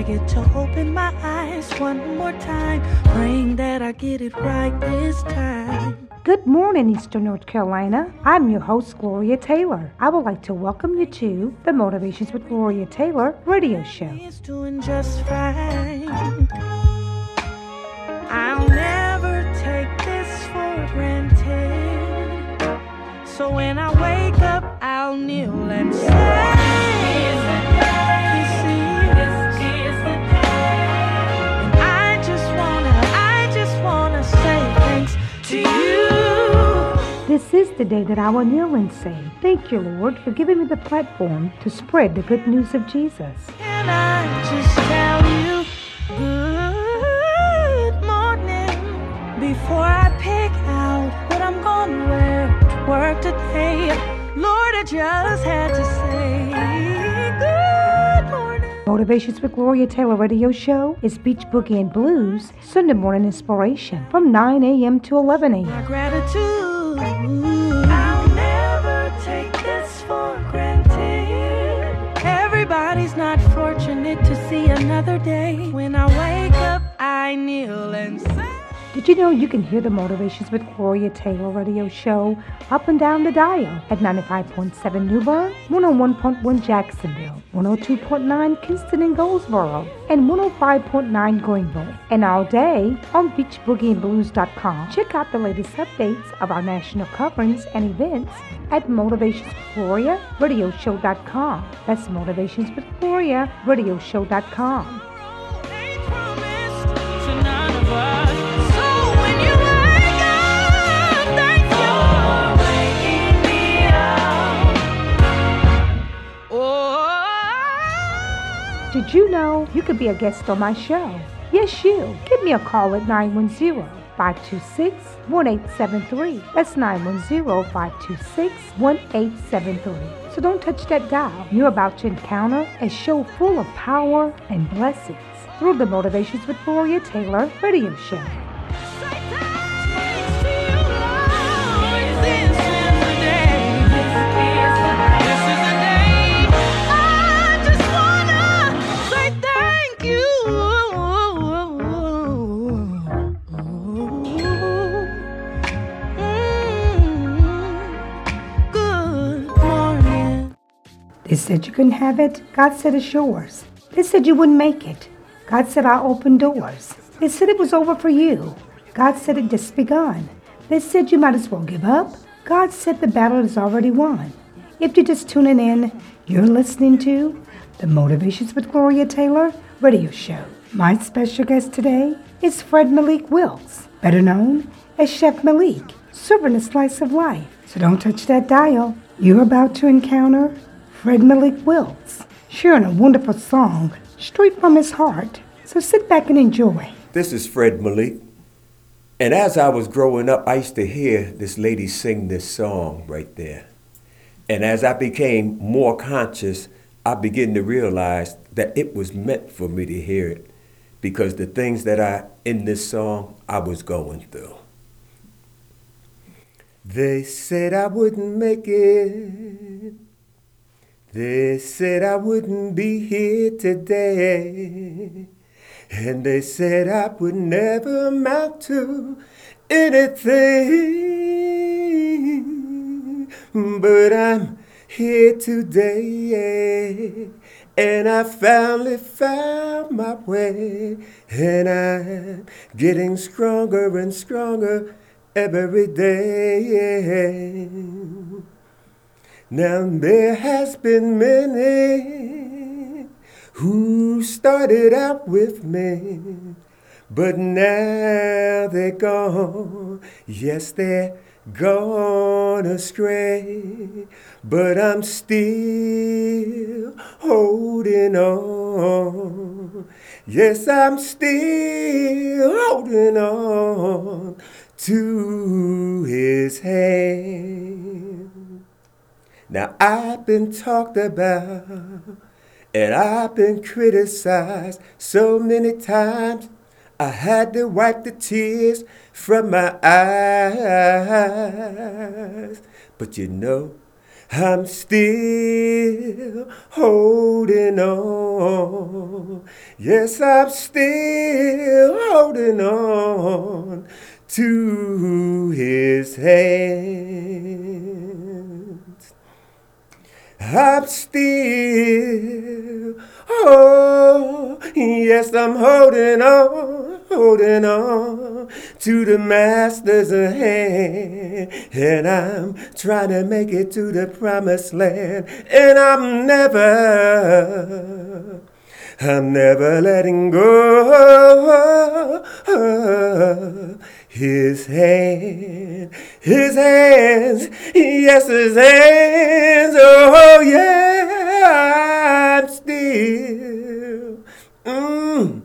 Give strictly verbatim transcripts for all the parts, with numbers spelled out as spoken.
I get to open my eyes one more time, praying that I get it right this time. Good morning, Eastern North Carolina. I'm your host, Gloria Taylor. I would like to welcome you to the Motivations with Gloria Taylor radio show. It's doing just fine. I'll never take this for granted. So when I wake up, I'll kneel and say, this is the day that I will kneel and say, thank you, Lord, for giving me the platform to spread the good news of Jesus. Can I just tell you good morning before I pick out what I'm gonna wear to work today? Lord, I just had to say good morning. Motivations with Gloria Taylor radio show is Beach Boogie and Blues Sunday morning inspiration from nine a.m. to eleven a.m. My gratitude. I'll never take this for granted. Everybody's not fortunate to see another day. When I wake up, I kneel and say. Did you know you can hear the Motivations with Gloria Taylor radio show up and down the dial at ninety-five point seven Newburgh, one oh one point one Jacksonville, one oh two point nine Kinston and Goldsboro, and one oh five point nine Greenville, and all day on beach boogie and blues dot com. Check out the latest updates of our national coverings and events at motivations with gloria radio show dot com. That's motivations with gloria radio show dot com. Did you know you could be a guest on my show? Yes, you. Give me a call at nine one zero, five two six, one eight seven three. That's nine one zero, five two six, one eight seven three. So don't touch that dial. You're about to encounter a show full of power and blessings through the Motivations with Gloria Taylor radio show. They said you couldn't have it. God said it's yours. They said you wouldn't make it. God said I'll open doors. They said it was over for you. God said it just begun. They said you might as well give up. God said the battle is already won. If you're just tuning in, you're listening to the Motivations with Gloria Taylor radio show. My special guest today is Fred Malik Wilks, better known as Chef Malik, serving a slice of life. So don't touch that dial. You're about to encounter Fred Malik Wilks, sharing a wonderful song straight from his heart. So sit back and enjoy. This is Fred Malik. And as I was growing up, I used to hear this lady sing this song right there. And as I became more conscious, I began to realize that it was meant for me to hear it, because the things that I, in this song, I was going through. They said I wouldn't make it. They said I wouldn't be here today, and they said I would never amount to anything, but I'm here today, and I finally found my way, and I'm getting stronger and stronger every day. Now there has been many who started out with me, but now they're gone. Yes, they're gone astray, but I'm still holding on. Yes, I'm still holding on to his hand. Now I've been talked about, and I've been criticized so many times. I had to wipe the tears from my eyes. But you know, I'm still holding on. Yes, I'm still holding on to his hands. I'm still, oh, yes, I'm holding on, holding on to the master's hand. And I'm trying to make it to the promised land. And I'm never, I'm never letting go. His hand, his hands, yes, his hands, oh yeah, I'm still, mm,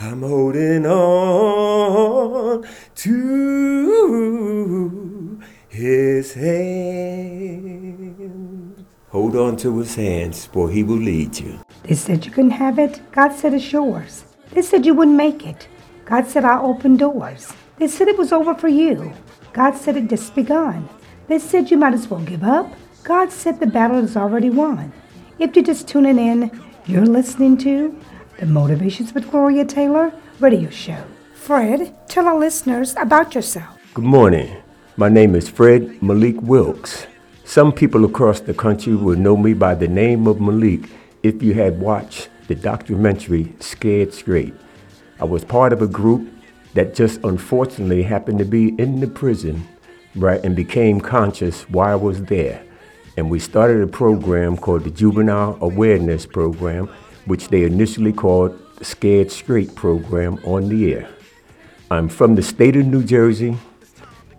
I'm holding on to his hand. Hold on to his hands, for he will lead you. They said you couldn't have it. God said it's yours. They said you wouldn't make it. God said I'll open doors. They said it was over for you. God said it just begun. They said you might as well give up. God said the battle is already won. If you're just tuning in, you're listening to the Motivations with Gloria Taylor radio show. Fred, tell our listeners about yourself. Good morning. My name is Fred Malik Wilks. Some people across the country will know me by the name of Malik if you had watched the documentary Scared Straight. I was part of a group that just unfortunately happened to be in the prison, right, and became conscious while I was there. And we started a program called the Juvenile Awareness Program, which they initially called the Scared Straight Program on the air. I'm from the state of New Jersey,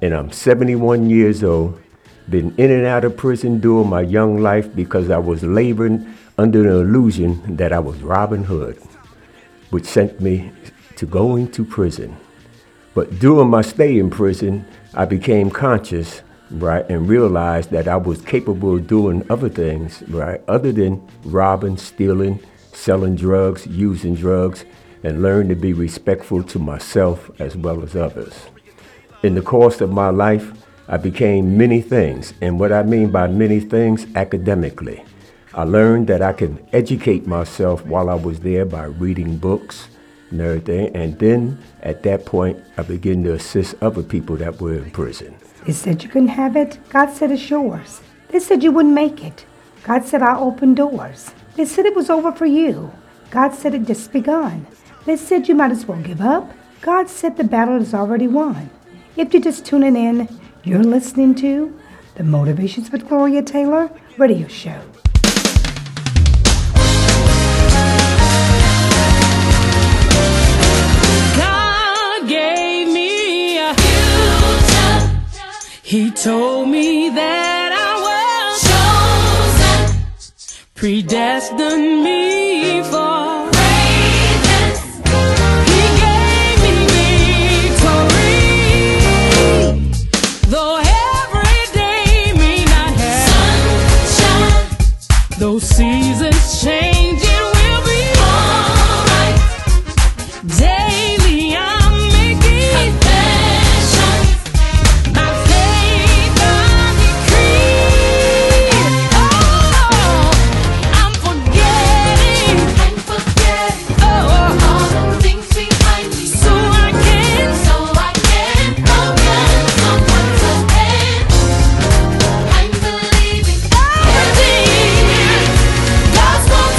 and I'm seventy-one years old, been in and out of prison during my young life because I was laboring under the illusion that I was Robin Hood, which sent me to going to prison. But during my stay in prison, I became conscious, right, and realized that I was capable of doing other things, right, other than robbing, stealing, selling drugs, using drugs, and learned to be respectful to myself as well as others. In the course of my life, I became many things, and what I mean by many things, academically. I learned that I can educate myself while I was there by reading books, and everything, and then at that point, I began to assist other people that were in prison. They said you couldn't have it. God said it's yours. They said you wouldn't make it. God said I'll open doors. They said it was over for you. God said it just begun. They said you might as well give up. God said the battle is already won. If you're just tuning in, you're listening to the Motivations with Gloria Taylor radio show. He told me that I was chosen, predestined me for greatness. He gave me victory, though every day may not have sunshine, though seasons change, it will be alright. Daily I'm making confessions. God's spoke to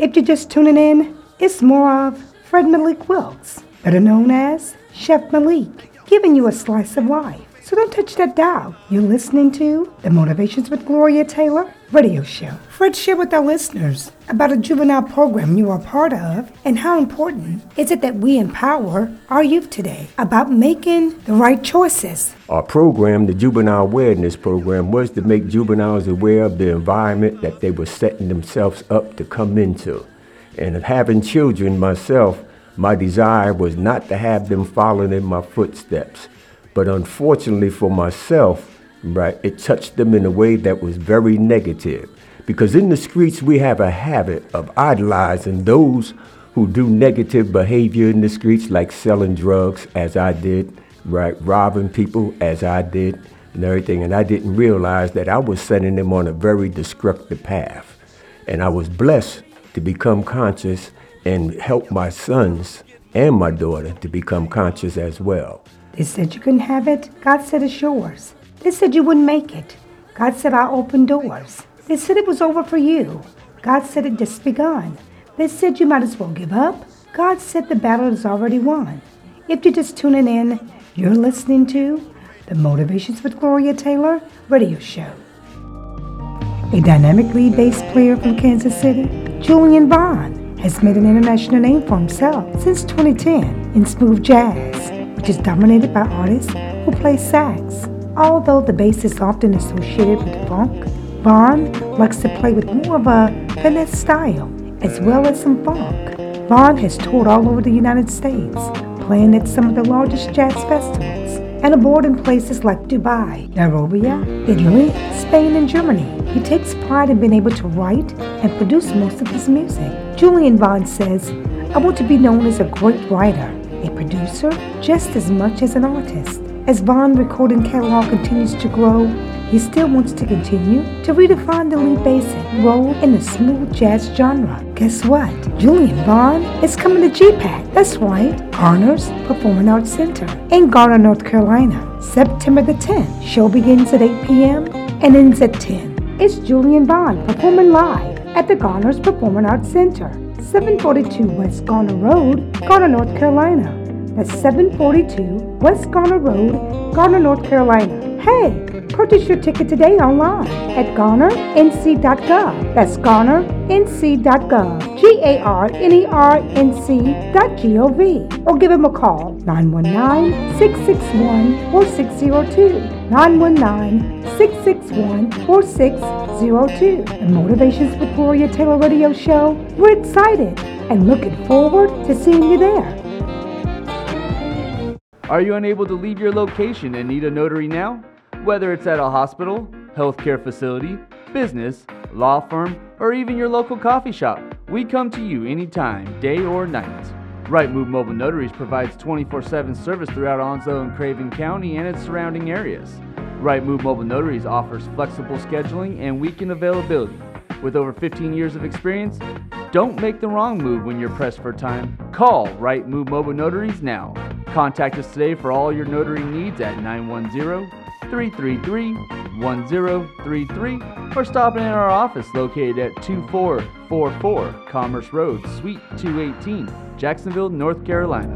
If you're just tuning in, it's more of Fred Malik Wilks, better known as Chef Malik, giving you a slice of life. So don't touch that dial. You're listening to the Motivations with Gloria Taylor radio show. Fred shared with our listeners about a juvenile program you are part of and how important is it that we empower our youth today about making the right choices. Our program, the Juvenile Awareness Program, was to make juveniles aware of the environment that they were setting themselves up to come into. And of having children myself, my desire was not to have them following in my footsteps. But unfortunately for myself, right, it touched them in a way that was very negative. Because in the streets, we have a habit of idolizing those who do negative behavior in the streets, like selling drugs, as I did, right, robbing people, as I did, and everything. And I didn't realize that I was setting them on a very destructive path. And I was blessed to become conscious and help my sons and my daughter to become conscious as well. They said you couldn't have it. God said it's yours. They said you wouldn't make it. God said I'll open doors. They said it was over for you. God said it just begun. They said you might as well give up. God said the battle is already won. If you're just tuning in, you're listening to the Motivations with Gloria Taylor radio show. A dynamic lead-based player from Kansas City, Julian Vaughn, has made an international name for himself since twenty ten in smooth jazz, which is dominated by artists who play sax. Although the bass is often associated with funk, Vaughn likes to play with more of a finesse style, as well as some funk. Vaughn has toured all over the United States, playing at some of the largest jazz festivals, and aboard in places like Dubai, Nairobi, Italy, Spain, and Germany. He takes pride in being able to write and produce most of his music. Julian Vaughn says, "I want to be known as a great writer, a producer, just as much as an artist." As Vaughn's recording catalog continues to grow, he still wants to continue to redefine the lead bass role in the smooth jazz genre. Guess what? Julian Vaughn is coming to G PAC. That's right, Garner's Performing Arts Center in Garner, North Carolina. September the tenth, show begins at eight p.m. and ends at ten. It's Julian Vaughn performing live at the Garner's Performing Arts Center, seven forty-two West Garner Road, Garner, North Carolina. That's seven forty-two West Garner Road, Garner, North Carolina. Hey, purchase your ticket today online at Garner N C dot gov. That's Garner N C dot gov, G A R N E R N C dot gov. Or give him a call, nine one nine, six six one, four six zero two, nine one nine, six six one, four six zero two. The Motivations with Gloria Taylor radio show. We're excited and looking forward to seeing you there. Are you unable to leave your location and need a notary now? Whether it's at a hospital, healthcare facility, business, law firm, or even your local coffee shop, we come to you anytime, day or night. Right Move Mobile Notaries provides twenty-four seven service throughout Onslow and Craven County and its surrounding areas. Right Move Mobile Notaries offers flexible scheduling and weekend availability. With over fifteen years of experience, don't make the wrong move when you're pressed for time. Call Right Move Mobile Notaries now. Contact us today for all your notary needs at nine one zero, three three three, one zero three three or stop in our office located at twenty-four forty-four Commerce Road, Suite two eighteen, Jacksonville, North Carolina.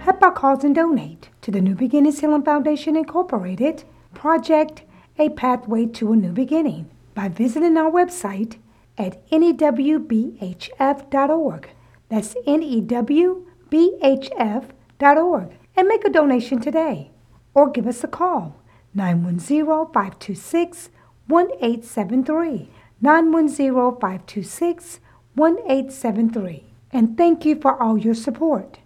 Help our cause and donate to the New Beginnings Healing Foundation Incorporated Project A Pathway to a New Beginning by visiting our website at N E W B H F dot org. That's N E W B H F dot org. And make a donation today or give us a call, nine one zero, five two six, one eight seven three, nine one zero, five two six, one eight seven three. And thank you for all your support.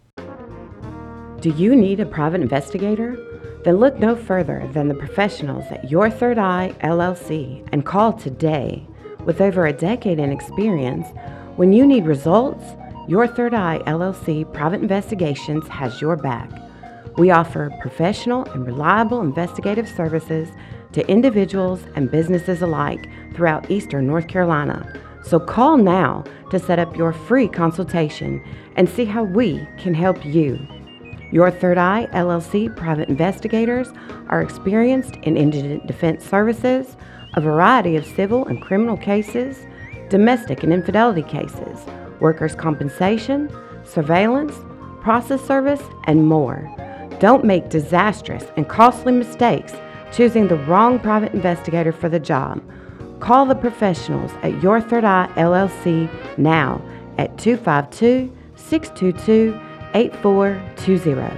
Do you need a private investigator? Then look no further than the professionals at Your Third Eye, L L C, and call today. With over a decade in experience, when you need results, Your Third Eye, L L C, Private Investigations has your back. We offer professional and reliable investigative services to individuals and businesses alike throughout Eastern North Carolina. So call now to set up your free consultation and see how we can help you. Your Third Eye, L L C private investigators are experienced in indigent defense services, a variety of civil and criminal cases, domestic and infidelity cases, workers' compensation, surveillance, process service, and more. Don't make disastrous and costly mistakes choosing the wrong private investigator for the job. Call the professionals at Your Third Eye, L L C now at two five two, six two two, eight four two zero.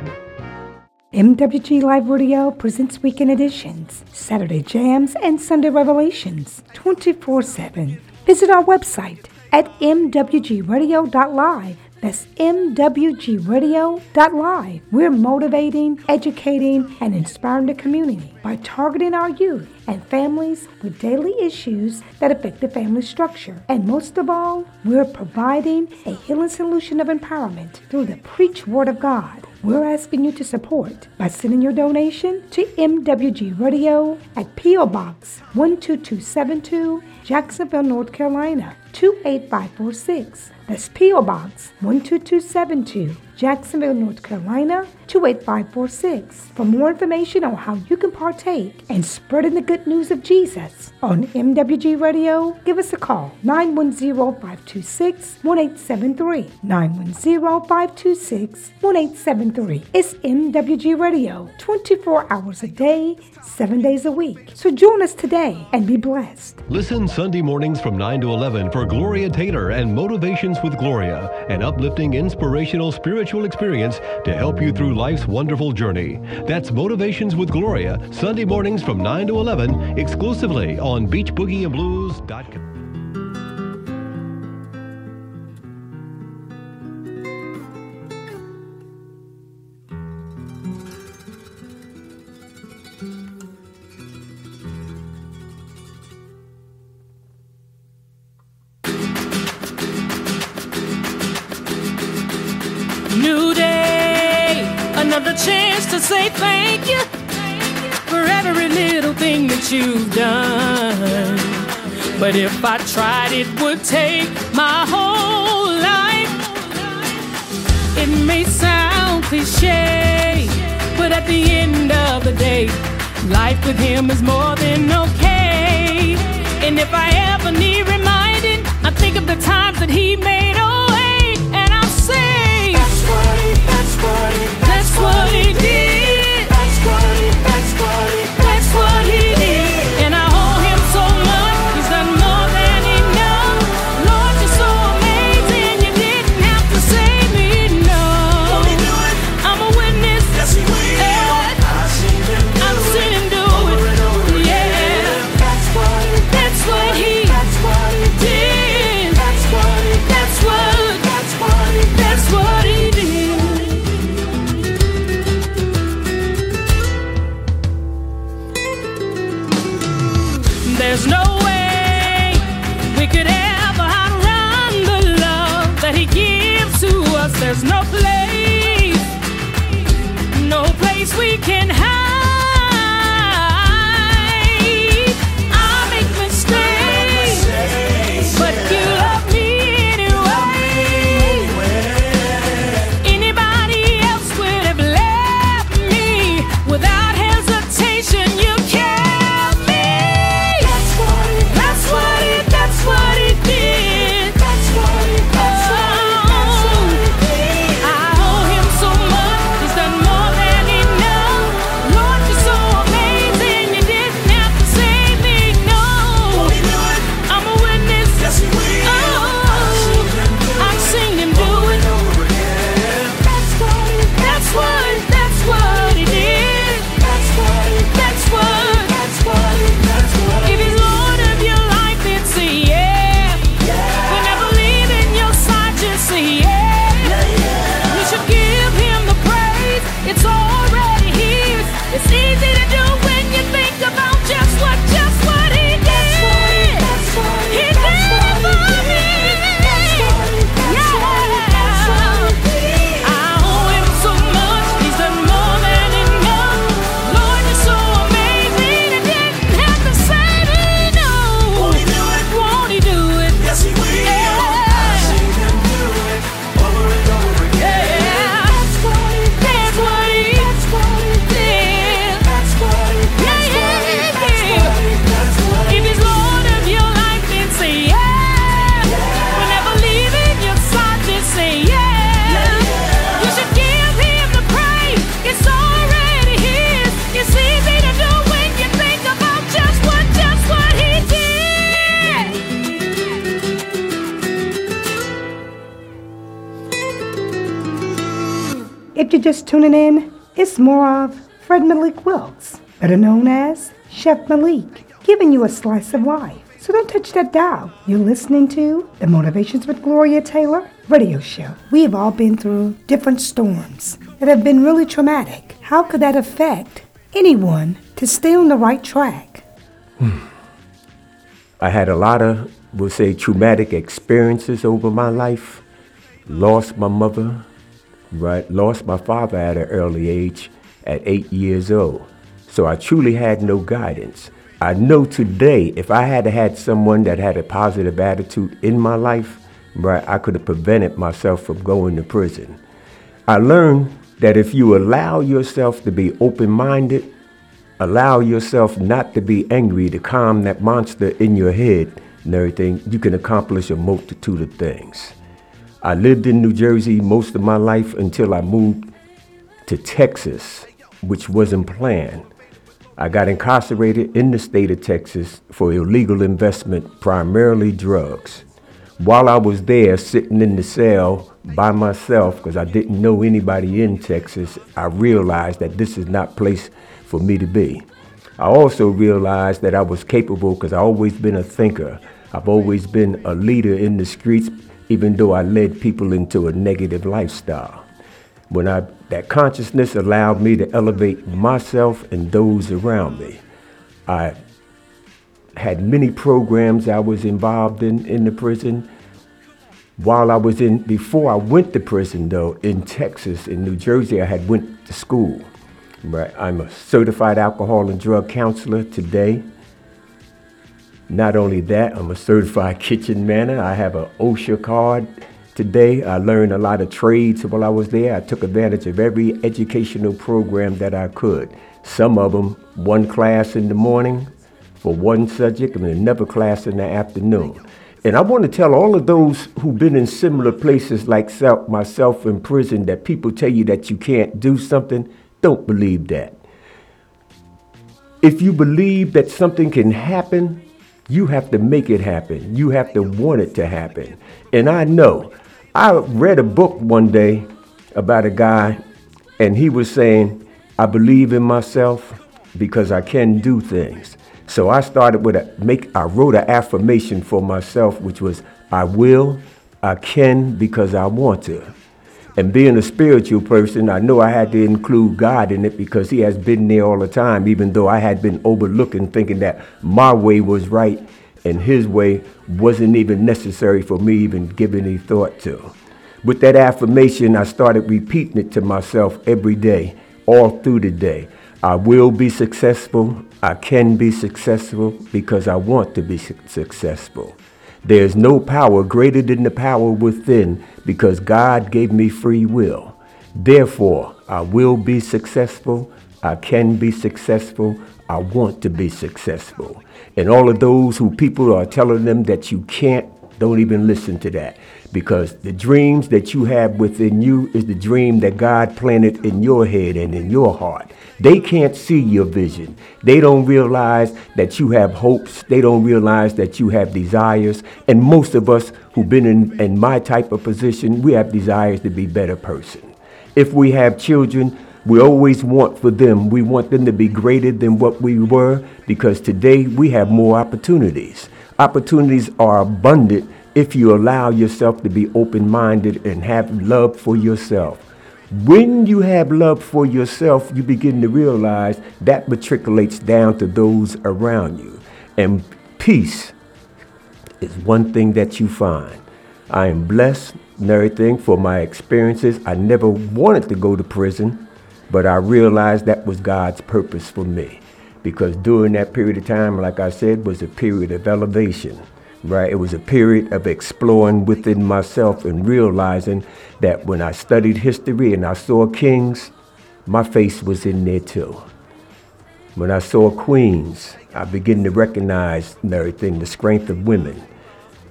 M W G Live Radio presents Weekend Editions, Saturday Jams, and Sunday Revelations, twenty-four seven. Visit our website at M W G Radio dot live. That's M W G Radio dot live. We're motivating, educating, and inspiring the community by targeting our youth and families with daily issues that affect the family structure. And most of all, we're providing a healing solution of empowerment through the preached Word of God. We're asking you to support by sending your donation to M W G Radio at P O Box one two two seven two, Jacksonville, North Carolina, two eight five four six. That's P O Box one two two seven two, Jacksonville, North Carolina, two eight five four six. For more information on how you can partake in spreading the good news of Jesus on M W G Radio, give us a call, nine one zero, five two six, one eight seven three, nine one zero, five two six, one eight seven three. It's M W G Radio, twenty-four hours a day, seven days a week. So join us today and be blessed. Listen Sunday mornings from nine to eleven for Gloria Taylor and Motivations with Gloria, an uplifting, inspirational spiritual experience to help you through life's wonderful journey. That's Motivations with Gloria, Sunday mornings from nine to eleven, exclusively on Beach Boogie and Blues dot com. Say thank you for every little thing that you've done. But if I tried, it would take my whole life. It may sound cliche, but at the end of the day, life with him is more than okay. And if I ever need reminding, I think of the times that he made a way, and I'll say, that's what he, that's what he, that's what he did. you're just tuning in, it's more of Fred Malik Wilks, better known as Chef Malik, giving you a slice of life. So don't touch that dial. You're listening to the Motivations with Gloria Taylor radio show. We've all been through different storms that have been really traumatic. How could that affect anyone to stay on the right track? Hmm. I had a lot of, we'll say, traumatic experiences over my life. Lost my mother, right? Lost my father at an early age, at eight years old. So I truly had no guidance. I know today, if I had had someone that had a positive attitude in my life, right, I could have prevented myself from going to prison. I learned that if you allow yourself to be open-minded, allow yourself not to be angry, to calm that monster in your head and everything, you can accomplish a multitude of things. I lived in New Jersey most of my life until I moved to Texas, which wasn't planned. I got incarcerated in the state of Texas for illegal investment, primarily drugs. While I was there, sitting in the cell by myself, because I didn't know anybody in Texas, I realized that this is not a place for me to be. I also realized that I was capable, because I've always been a thinker. I've always been a leader in the streets, even though I led people into a negative lifestyle. When I, that consciousness allowed me to elevate myself and those around me. I had many programs I was involved in in the prison. While I was in, before I went to prison though, in Texas, in New Jersey, I had went to school. Right? I'm a certified alcohol and drug counselor today. Not only that, I'm a certified kitchen manner. I have an OSHA card. Today, I learned a lot of trades while I was there. I took advantage of every educational program that I could. Some of them, one class in the morning for one subject and another class in the afternoon. And I want to tell all of those who've been in similar places like self, myself in prison, that people tell you that you can't do something, don't believe that. If you believe that something can happen, you have to make it happen. You have to want it to happen. And I know. I read a book one day about a guy, and he was saying, I believe in myself because I can do things. So I started with a make, I wrote an affirmation for myself, which was, I will, I can, because I want to. And being a spiritual person, I know I had to include God in it because he has been there all the time, even though I had been overlooking, thinking that my way was right and his way wasn't even necessary for me even give any thought to. With that affirmation, I started repeating it to myself every day, all through the day. I will be successful. I can be successful because I want to be su- successful. There is no power greater than the power within because God gave me free will. Therefore, I will be successful. I can be successful. I want to be successful. And all of those who people are telling them that you can't, don't even listen to that. Because the dreams that you have within you is the dream that God planted in your head and in your heart. They can't see your vision. They don't realize that you have hopes. They don't realize that you have desires. And most of us who've been in, in my type of position, we have desires to be better person. If we have children, we always want for them. We want them to be greater than what we were because today we have more opportunities. Opportunities are abundant if you allow yourself to be open-minded and have love for yourself. When you have love for yourself, you begin to realize that matriculates down to those around you. And peace is one thing that you find. I am blessed and everything for my experiences. I never wanted to go to prison, but I realized that was God's purpose for me. Because during that period of time, like I said, was a period of elevation. Right, it was a period of exploring within myself and realizing that when I studied history and I saw kings, my face was in there too. When I saw queens, I began to recognize and everything, the strength of women.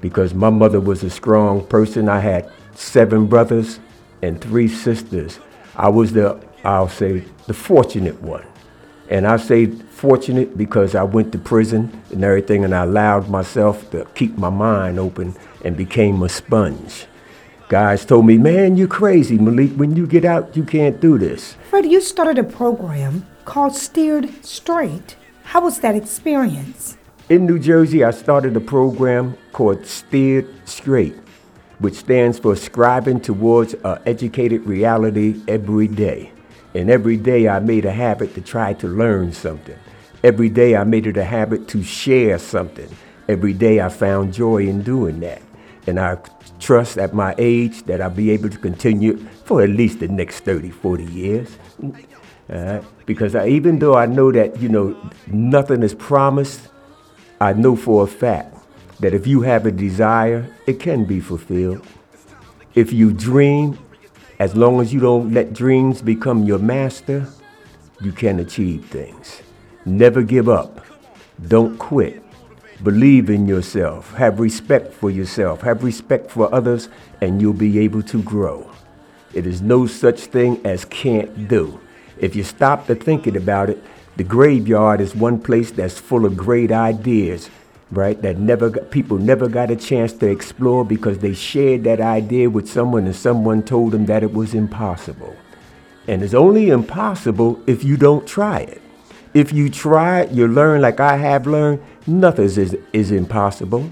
Because my mother was a strong person. I had seven brothers and three sisters. I was the, I'll say, the fortunate one. And I say fortunate because I went to prison and everything and I allowed myself to keep my mind open and became a sponge. guys told me, man, you crazy, Malik. When you get out, you can't do this. Fred, you started a program called Steered Straight. How was that experience? In New Jersey, I started a program called Steered Straight, which stands for Striving Towards an Educated Reality Every Day. And every day I made a habit to try to learn something. Every day I made it a habit to share something. Every day I found joy in doing that. And I trust at my age that I'll be able to continue for at least the next thirty, forty years. Uh, because I, even though I know that, you know, nothing is promised, I know for a fact that if you have a desire, it can be fulfilled. If you dream, as long as you don't let dreams become your master, you can achieve things. Never give up. Don't quit. Believe in yourself. Have respect for yourself. Have respect for others, and you'll be able to grow. It is no such thing as can't do. If you stop to thinking about it, the graveyard is one place that's full of great ideas, right? That never people never got a chance to explore because they shared that idea with someone and someone told them that it was impossible. And it's only impossible if you don't try it. If you try it, you learn like I have learned, nothing is, is impossible,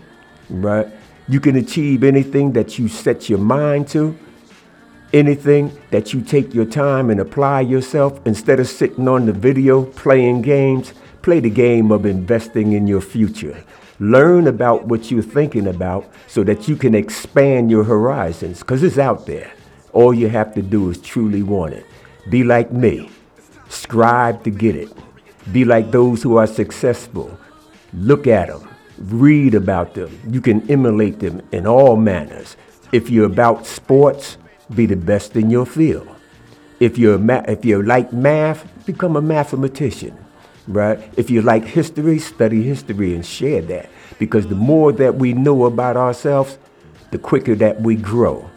right? You can achieve anything that you set your mind to. Anything that you take your time and apply yourself, instead of sitting on the video playing games, play the game of investing in your future. Learn about what you're thinking about so that you can expand your horizons, because it's out there. All you have to do is truly want it. Be like me. Strive to get it. Be like those who are successful. Look at them. Read about them. You can emulate them in all manners. If you're about sports, be the best in your field. If you're ma- if you like math, become a mathematician, right? If you like history, study history and share that. Because the more that we know about ourselves, the quicker that we grow,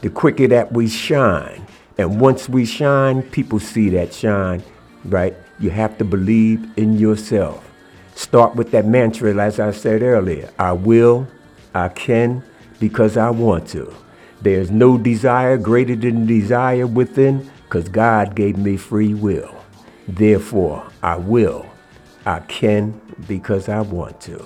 the quicker that we shine. And once we shine, people see that shine, right? You have to believe in yourself. Start with that mantra, as I said earlier, I will, I can, because I want to. There's no desire greater than desire within, because God gave me free will. Therefore, I will, I can, because I want to.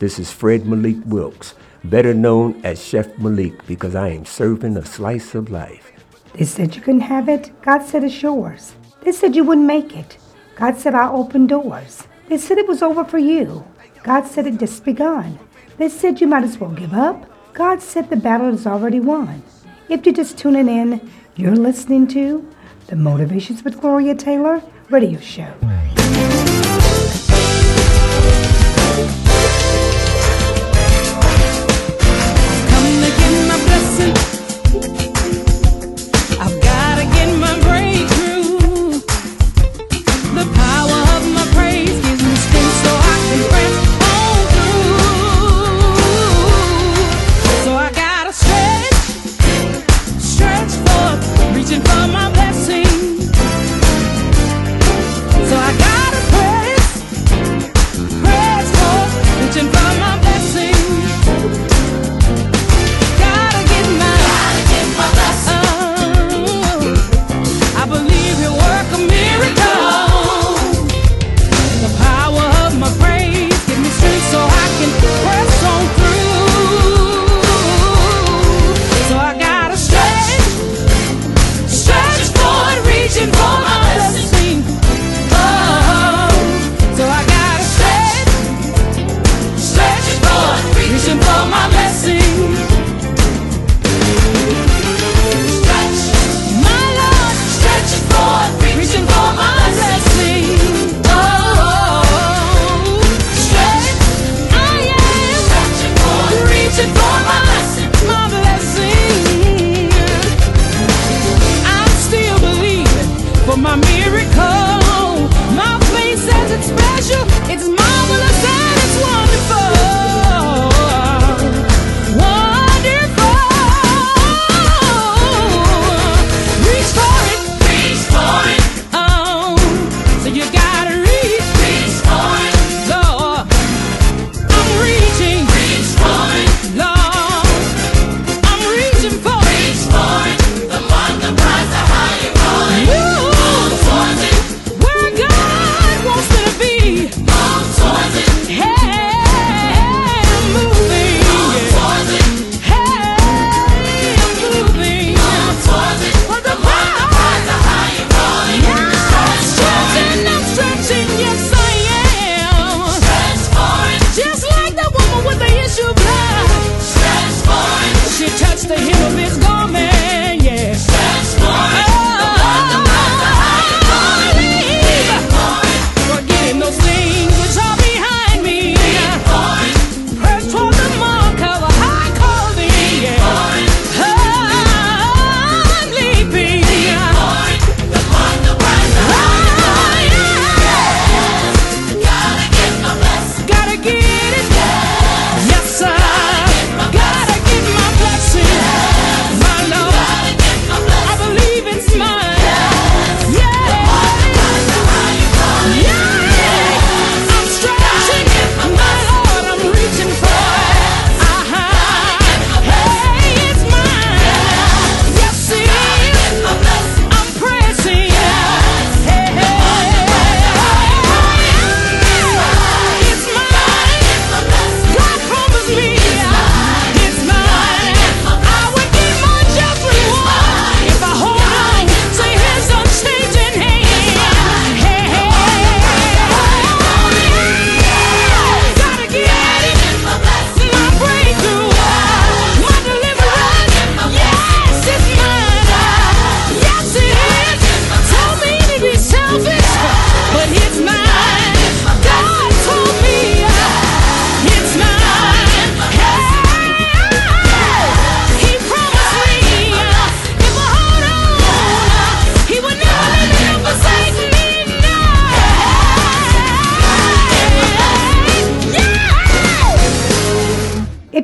This is Fred Malik Wilks, better known as Chef Malik, because I am serving a slice of life. They said you couldn't have it. God said it's yours. They said you wouldn't make it. God said I opened doors. They said it was over for you. God said it just begun. They said you might as well give up. God said the battle is already won. If you're just tuning in, you're listening to the Motivations with Gloria Taylor radio show. So I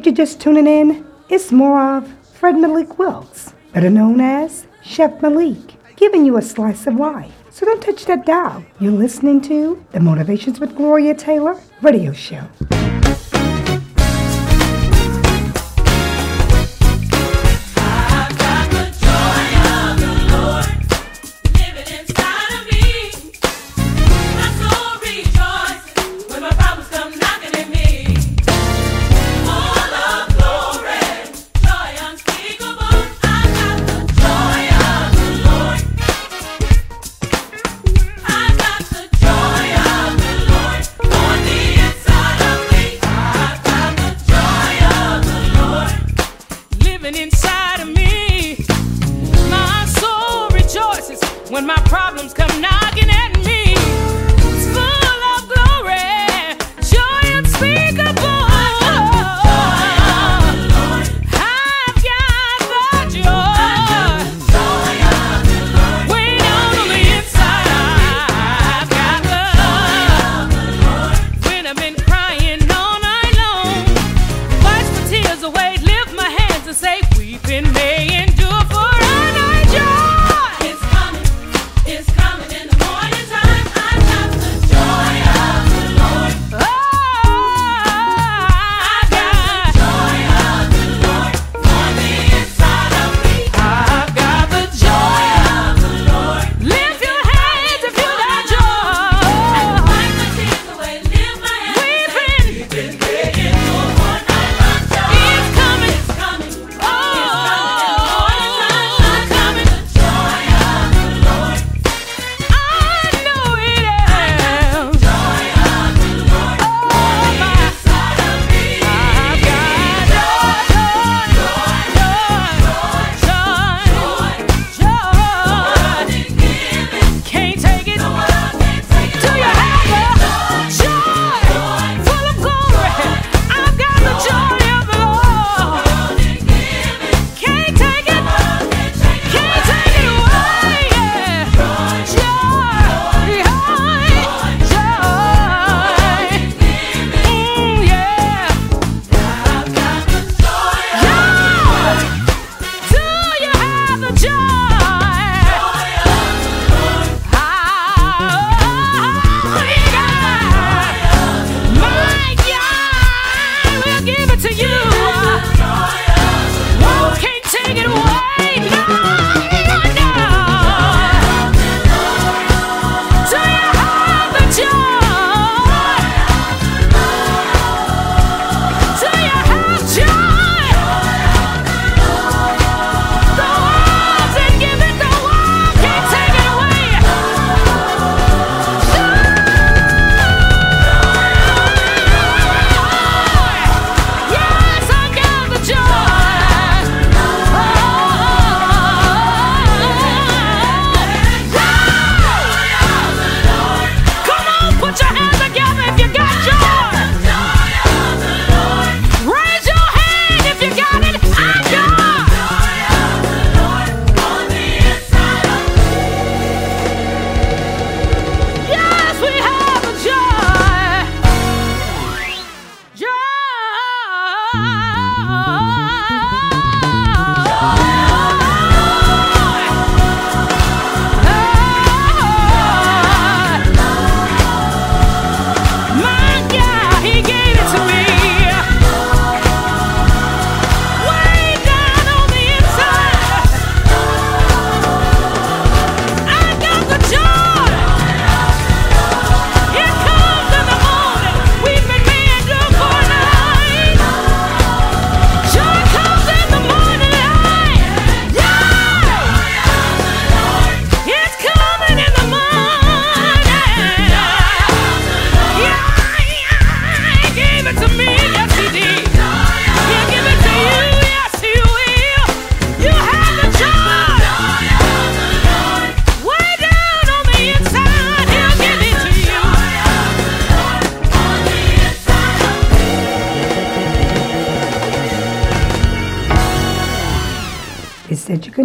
If you're just tuning in, it's more of Fred Malik Wilks, better known as Chef Malik, giving you a slice of life. So don't touch that dial. You're listening to the Motivations with Gloria Taylor radio show.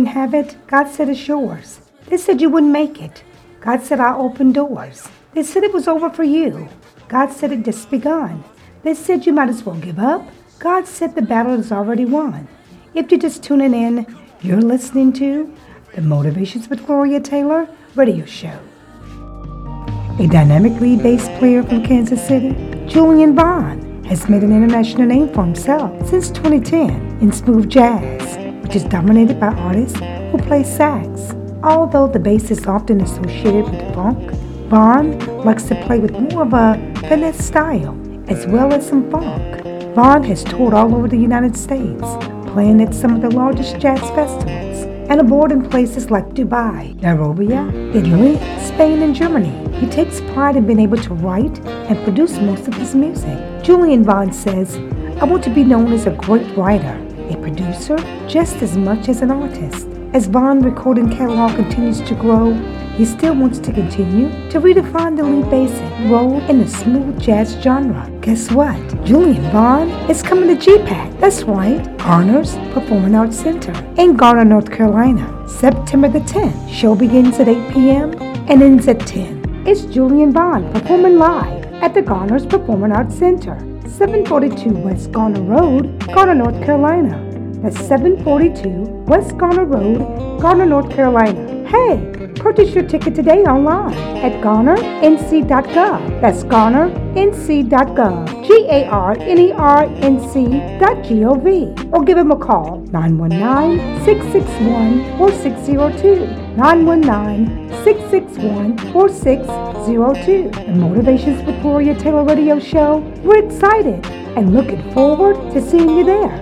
Have it, God said it's yours. They said you wouldn't make it. God said I'll open doors. They said it was over for you. God said it just begun. They said you might as well give up. God said the battle is already won. If you're just tuning in, you're listening to the Motivations with Gloria Taylor radio show. A dynamically based player from Kansas City, Julian Vaughn has made an international name for himself since twenty ten in smooth jazz, which is dominated by artists who play sax. Although the bass is often associated with funk, Vaughn likes to play with more of a finesse style, as well as some funk. Vaughn has toured all over the United States, playing at some of the largest jazz festivals, and abroad in places like Dubai, Nairobi, Italy, Spain, and Germany. He takes pride in being able to write and produce most of his music. Julian Vaughn says, "I want to be known as a great writer, a producer, just as much as an artist." As Vaughn's recording catalog continues to grow, he still wants to continue to redefine the lead bass role in the smooth jazz genre. Guess what? Julian Vaughn is coming to G PAC. That's right, Garner's Performing Arts Center in Garner, North Carolina. September the tenth. Show begins at eight p.m. and ends at ten. It's Julian Vaughn performing live at the Garner's Performing Arts Center, seven forty-two West Garner Road, Garner, North Carolina. That's seven forty-two West Garner Road, Garner, North Carolina. Hey, purchase your ticket today online at Garner N C dot gov. That's Garner N C dot gov, G A R N E R N C dot gov. Or give him a call, nine one nine, six six one, four six zero two, nine one nine, six six one, four six zero two. The Motivations with Gloria Taylor radio show, we're excited and looking forward to seeing you there.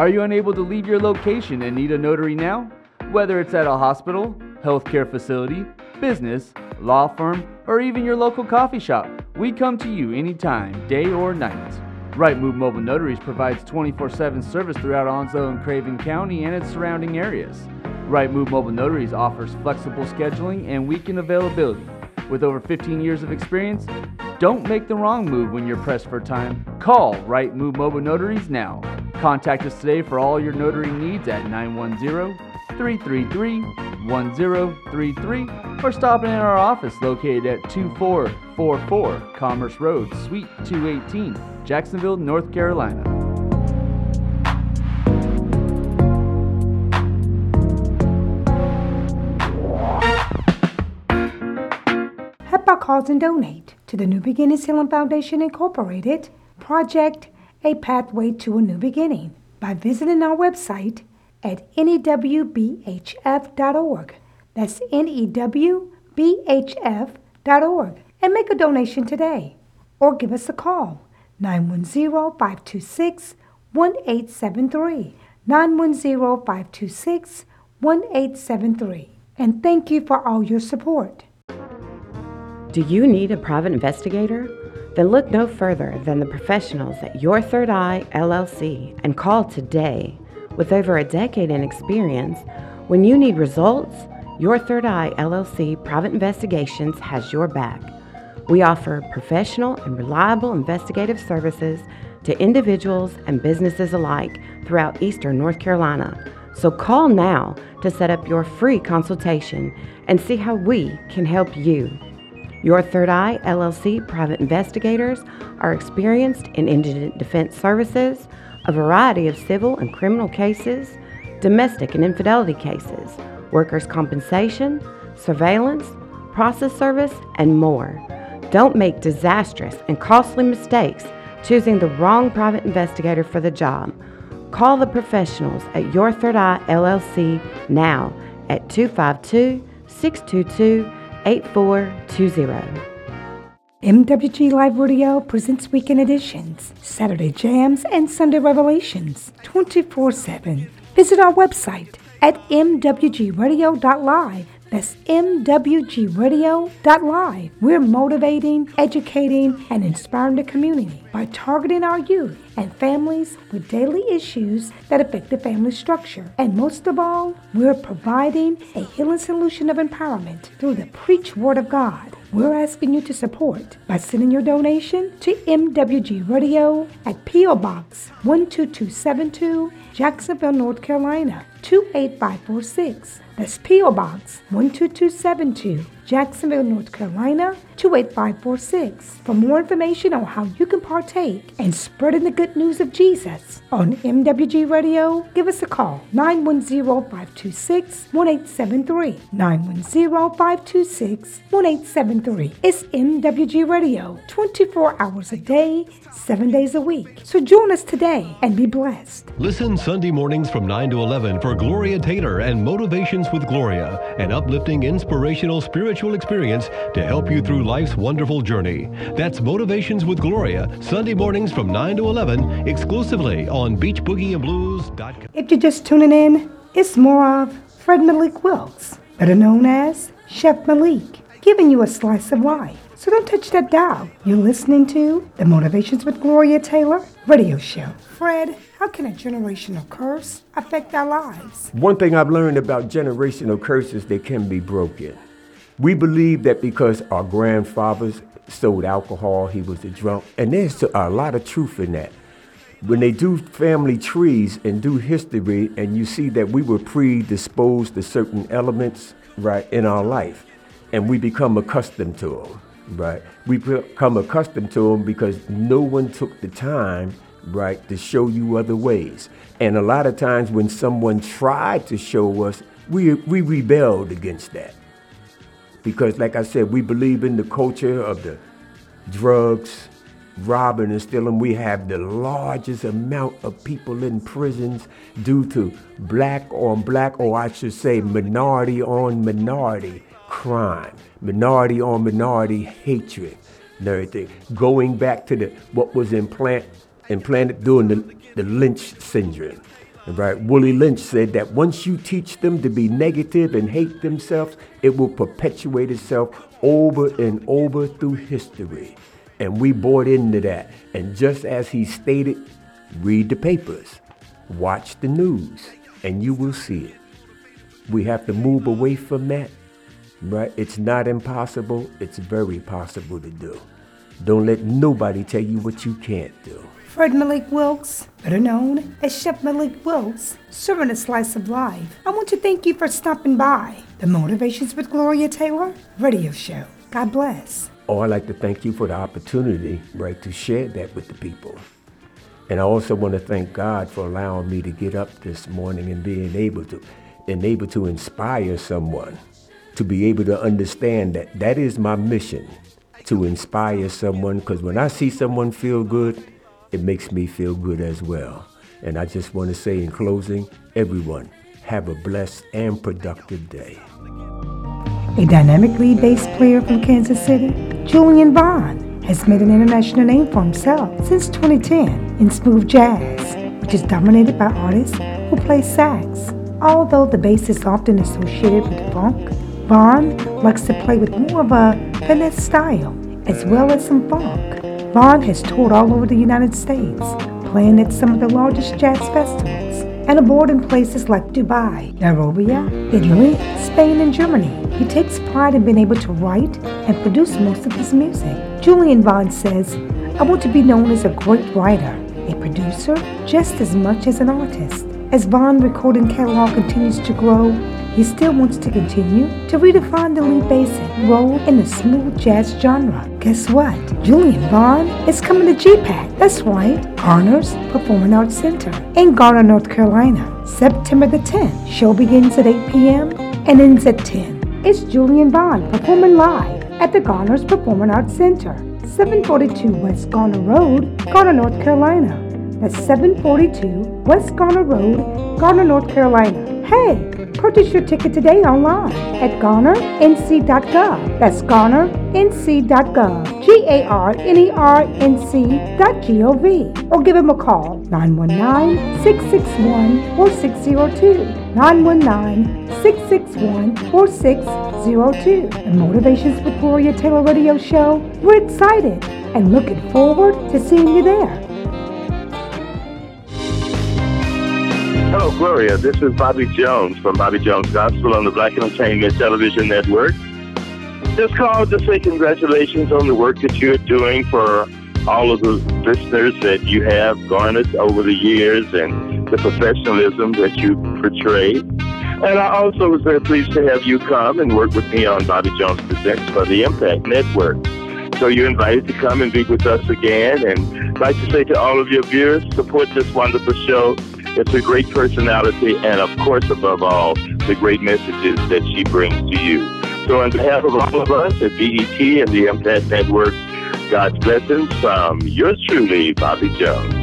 Are you unable to leave your location and need a notary now? Whether it's at a hospital, healthcare facility, business, law firm, or even your local coffee shop, we come to you anytime, day or night. Right Move Mobile Notaries provides twenty-four seven service throughout Onslow and Craven County and its surrounding areas. Right Move Mobile Notaries offers flexible scheduling and weekend availability. With over fifteen years of experience, don't make the wrong move when you're pressed for time. Call Right Move Mobile Notaries now. Contact us today for all your notary needs at nine one zero, three three three, one zero three three or stop in our office located at two four four four Commerce Road, Suite two eighteen, Jacksonville, North Carolina. Help our cause and donate to the New Beginnings Healing Foundation Incorporated Project A Pathway to a New Beginning by visiting our website at N E W B H F dot org. That's N E W B H F dot org. And make a donation today or give us a call, nine one zero, five two six, one eight seven three, nine one zero, five two six, one eight seven three. And thank you for all your support. Do you need a private investigator? Then look no further than the professionals at Your Third Eye, L L C, and call today. With over a decade in experience, when you need results, Your Third Eye L L C Private Investigations has your back. We offer professional and reliable investigative services to individuals and businesses alike throughout Eastern North Carolina. So call now to set up your free consultation and see how we can help you. Your Third Eye L L C Private Investigators are experienced in indigent defense services, a variety of civil and criminal cases, domestic and infidelity cases, workers' compensation, surveillance, process service, and more. Don't make disastrous and costly mistakes choosing the wrong private investigator for the job. Call the professionals at Your Third Eye L L C now at two five two, six two two, eight four two zero. M W G Live Radio presents Weekend Editions, Saturday Jams, and Sunday Revelations, twenty-four seven. Visit our website at M W G Radio dot live. That's M W G Radio dot live. We're motivating, educating, and inspiring the community by targeting our youth and families with daily issues that affect the family structure. And most of all, we're providing a healing solution of empowerment through the preached Word of God. We're asking you to support by sending your donation to M W G Radio at P O Box one two two seven two, Jacksonville, North Carolina, two eight five four six. That's P O. Box one two two seven two, Jacksonville, North Carolina two eight five four six. For more information on how you can partake in spreading the good news of Jesus on M W G Radio, give us a call nine one zero, five two six, one eight seven three. nine one zero, five two six, one eight seven three. It's M W G Radio twenty-four hours a day, seven days a week. So join us today and be blessed. Listen Sunday mornings from nine to eleven for Gloria Taylor and Motivations with Gloria, an uplifting, inspirational, spiritual experience to help you through life's wonderful journey. That's Motivations with Gloria, Sunday mornings from nine to eleven, exclusively on beach boogie and blues dot com. If you're just tuning in, it's more of Fred Malik Wilks, better known as Chef Malik, giving you a slice of life. So don't touch that dial. You're listening to the Motivations with Gloria Taylor radio show. Fred, how can a generational curse affect our lives? One thing I've learned about generational curses, they can be broken. We believe that because our grandfathers sold alcohol, he was a drunk, and there's a lot of truth in that. When they do family trees and do history, and you see that we were predisposed to certain elements, right, in our life, and we become accustomed to them. Right. We become accustomed to them because no one took the time, right, to show you other ways. And a lot of times when someone tried to show us, we we rebelled against that. Because like I said, we believe in the culture of the drugs, robbing and stealing. We have the largest amount of people in prisons due to black on black, or I should say minority on minority crime, minority on minority hatred, and everything. Going back to the what was implant, implanted during the, the lynch syndrome, right? Willie Lynch said that once you teach them to be negative and hate themselves, it will perpetuate itself over and over through history. And we bought into that. And just as he stated, read the papers, watch the news, and you will see it. We have to move away from that. Right? It's not impossible. It's very possible to do. Don't let nobody tell you what you can't do. Fred Malik Wilks, better known as Chef Malik Wilks, serving a slice of life. I want to thank you for stopping by the Motivations with Gloria Taylor radio show. God bless. Oh, I'd like to thank you for the opportunity, right, to share that with the people. And I also want to thank God for allowing me to get up this morning and being able to, and able to inspire someone. To be able to understand that that is my mission, to inspire someone, because when I see someone feel good, it makes me feel good as well. And I just want to say in closing, everyone, have a blessed and productive day. A dynamic lead bass player from Kansas City, Julian Vaughn has made an international name for himself since twenty ten in smooth jazz, which is dominated by artists who play sax. Although the bass is often associated with funk, Vaughn likes to play with more of a finesse style, as well as some funk. Vaughn has toured all over the United States, playing at some of the largest jazz festivals, and aboard in places like Dubai, Nairobi, Italy, Spain, and Germany. He takes pride in being able to write and produce most of his music. Julian Vaughn says, "I want to be known as a great writer, a producer, just as much as an artist." As Vaughn's recording catalog continues to grow, he still wants to continue to redefine the lead bass role in the smooth jazz genre. Guess what? Julian Vaughn is coming to G PAC. That's right, Garner's Performing Arts Center in Garner, North Carolina, September the tenth. Show begins at eight p.m. and ends at ten. It's Julian Vaughn performing live at the Garner's Performing Arts Center, seven forty-two West Garner Road, Garner, North Carolina. That's seven forty-two West Garner Road, Garner, North Carolina. Hey, purchase your ticket today online at Garner N C dot gov. That's Garner N C dot gov, G A R N E R N C dot gov. Or give him a call, nine one nine, six six one, four six zero two, nine one nine, six six one, four six zero two. The Motivations with Gloria Taylor radio show, we're excited and looking forward to seeing you there. Hello, Gloria. This is Bobby Jones from Bobby Jones Gospel on the Black Entertainment Television Network. Just called to say congratulations on the work that you're doing for all of the listeners that you have garnered over the years and the professionalism that you portray. And I also was very pleased to have you come and work with me on Bobby Jones Presents for the Impact Network. So you're invited to come and be with us again. And I'd like to say to all of your viewers, support this wonderful show. It's a great personality and, of course, above all, the great messages that she brings to you. So on behalf of all of us at B E T and the Impact Network, God's blessings from yours truly, Bobby Jones.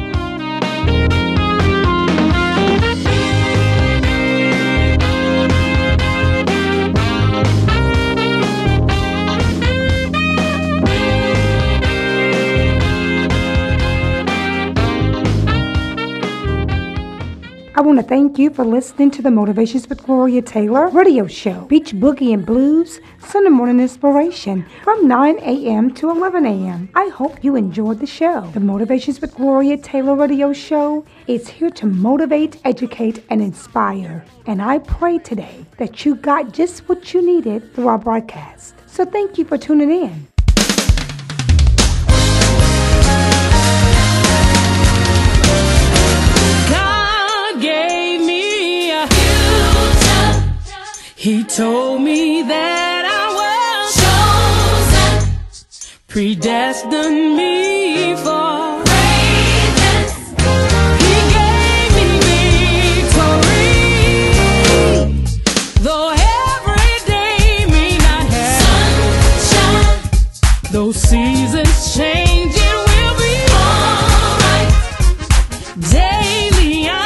I want to thank you for listening to the Motivations with Gloria Taylor radio show, Beach Boogie and Blues, Sunday morning inspiration from nine a.m. to eleven a.m. I hope you enjoyed the show. The Motivations with Gloria Taylor radio show is here to motivate, educate, and inspire. And I pray today that you got just what you needed through our broadcast. So thank you for tuning in. He told me that I was chosen, predestined me for greatness. He gave me victory, though every day may not have sunshine, though seasons change, it will be alright. Daily I'm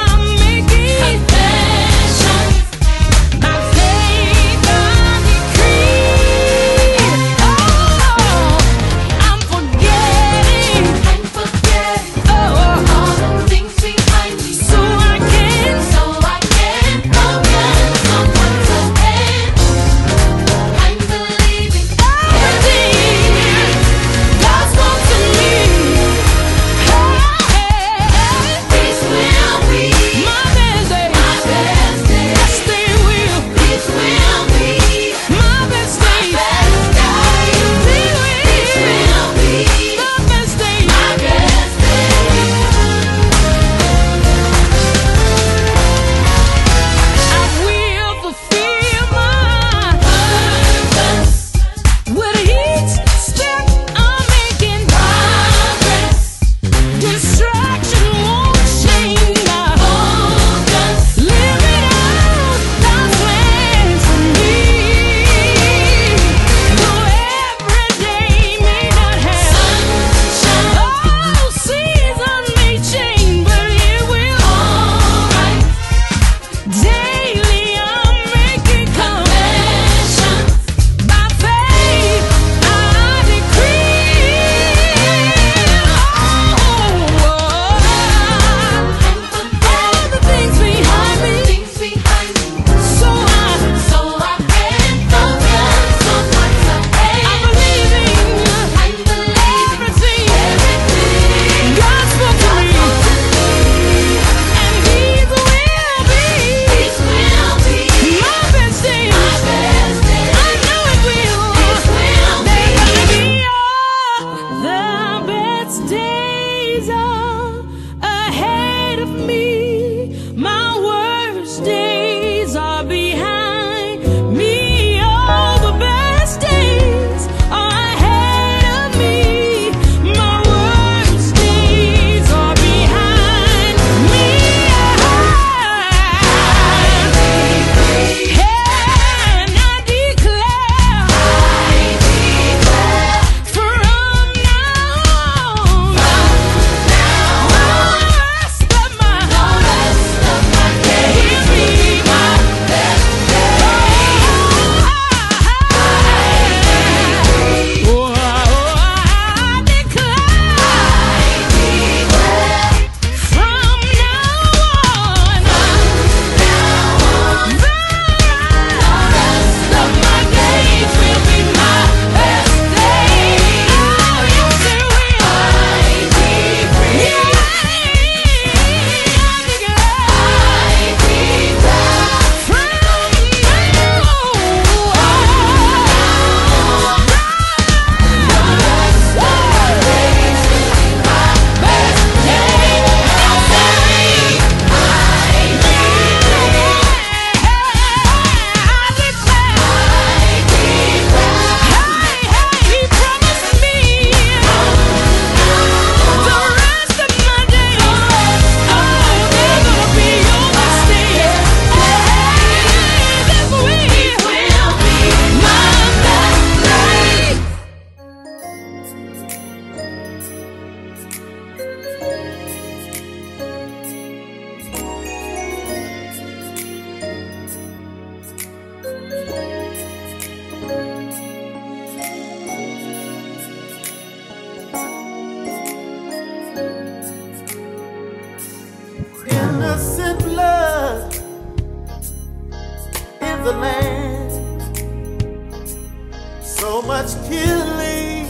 healing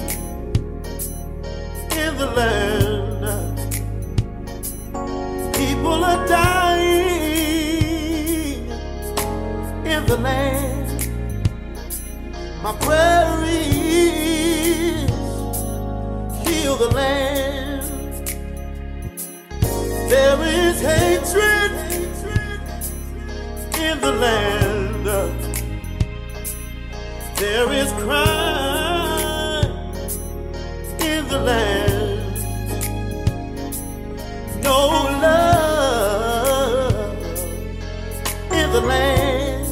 in the land. People are dying in the land. My prayer is heal the land. There is hatred in the land. There is crime in the land. No love in the land.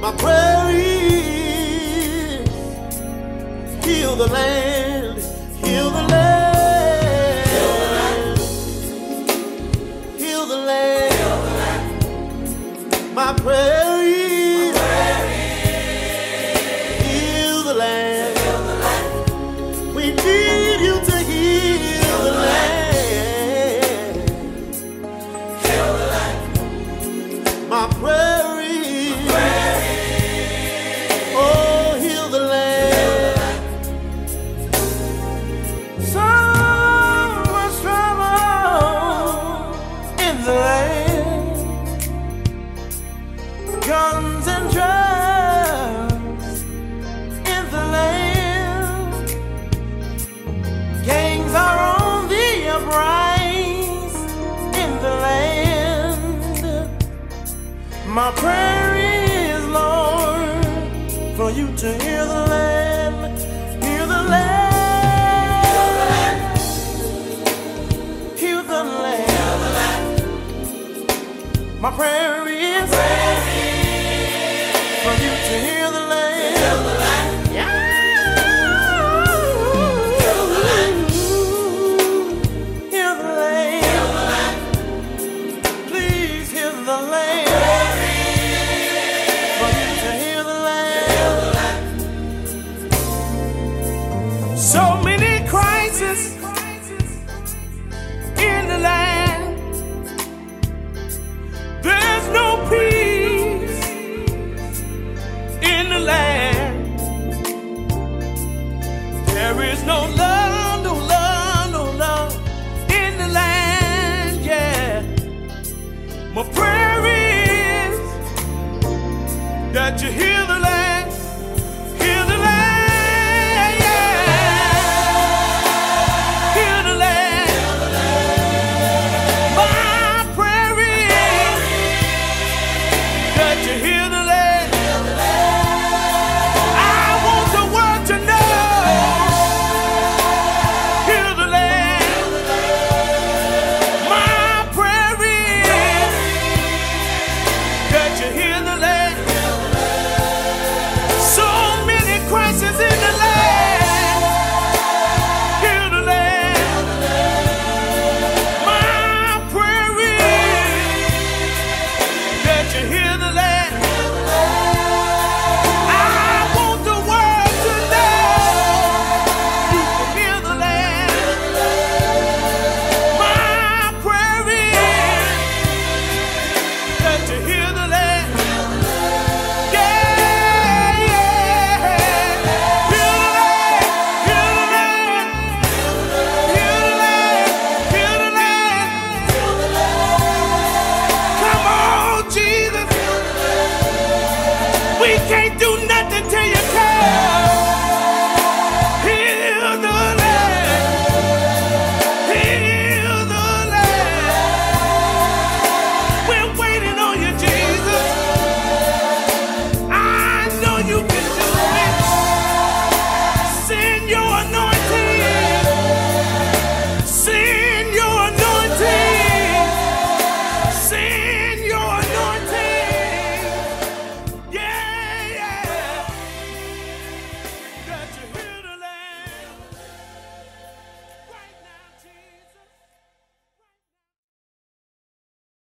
My prayer is heal the land, heal the land. My prayer is, Lord, for you to heal the land, heal the land, heal the land, heal the land. My prayer is, prayer is for you to heal the land, heal the land, yeah. Heal the land, heal the land, please heal the land. So many crises in the land. There's no peace in the land. There is no love, no love, no love in the land, yeah. My prayer is that you hear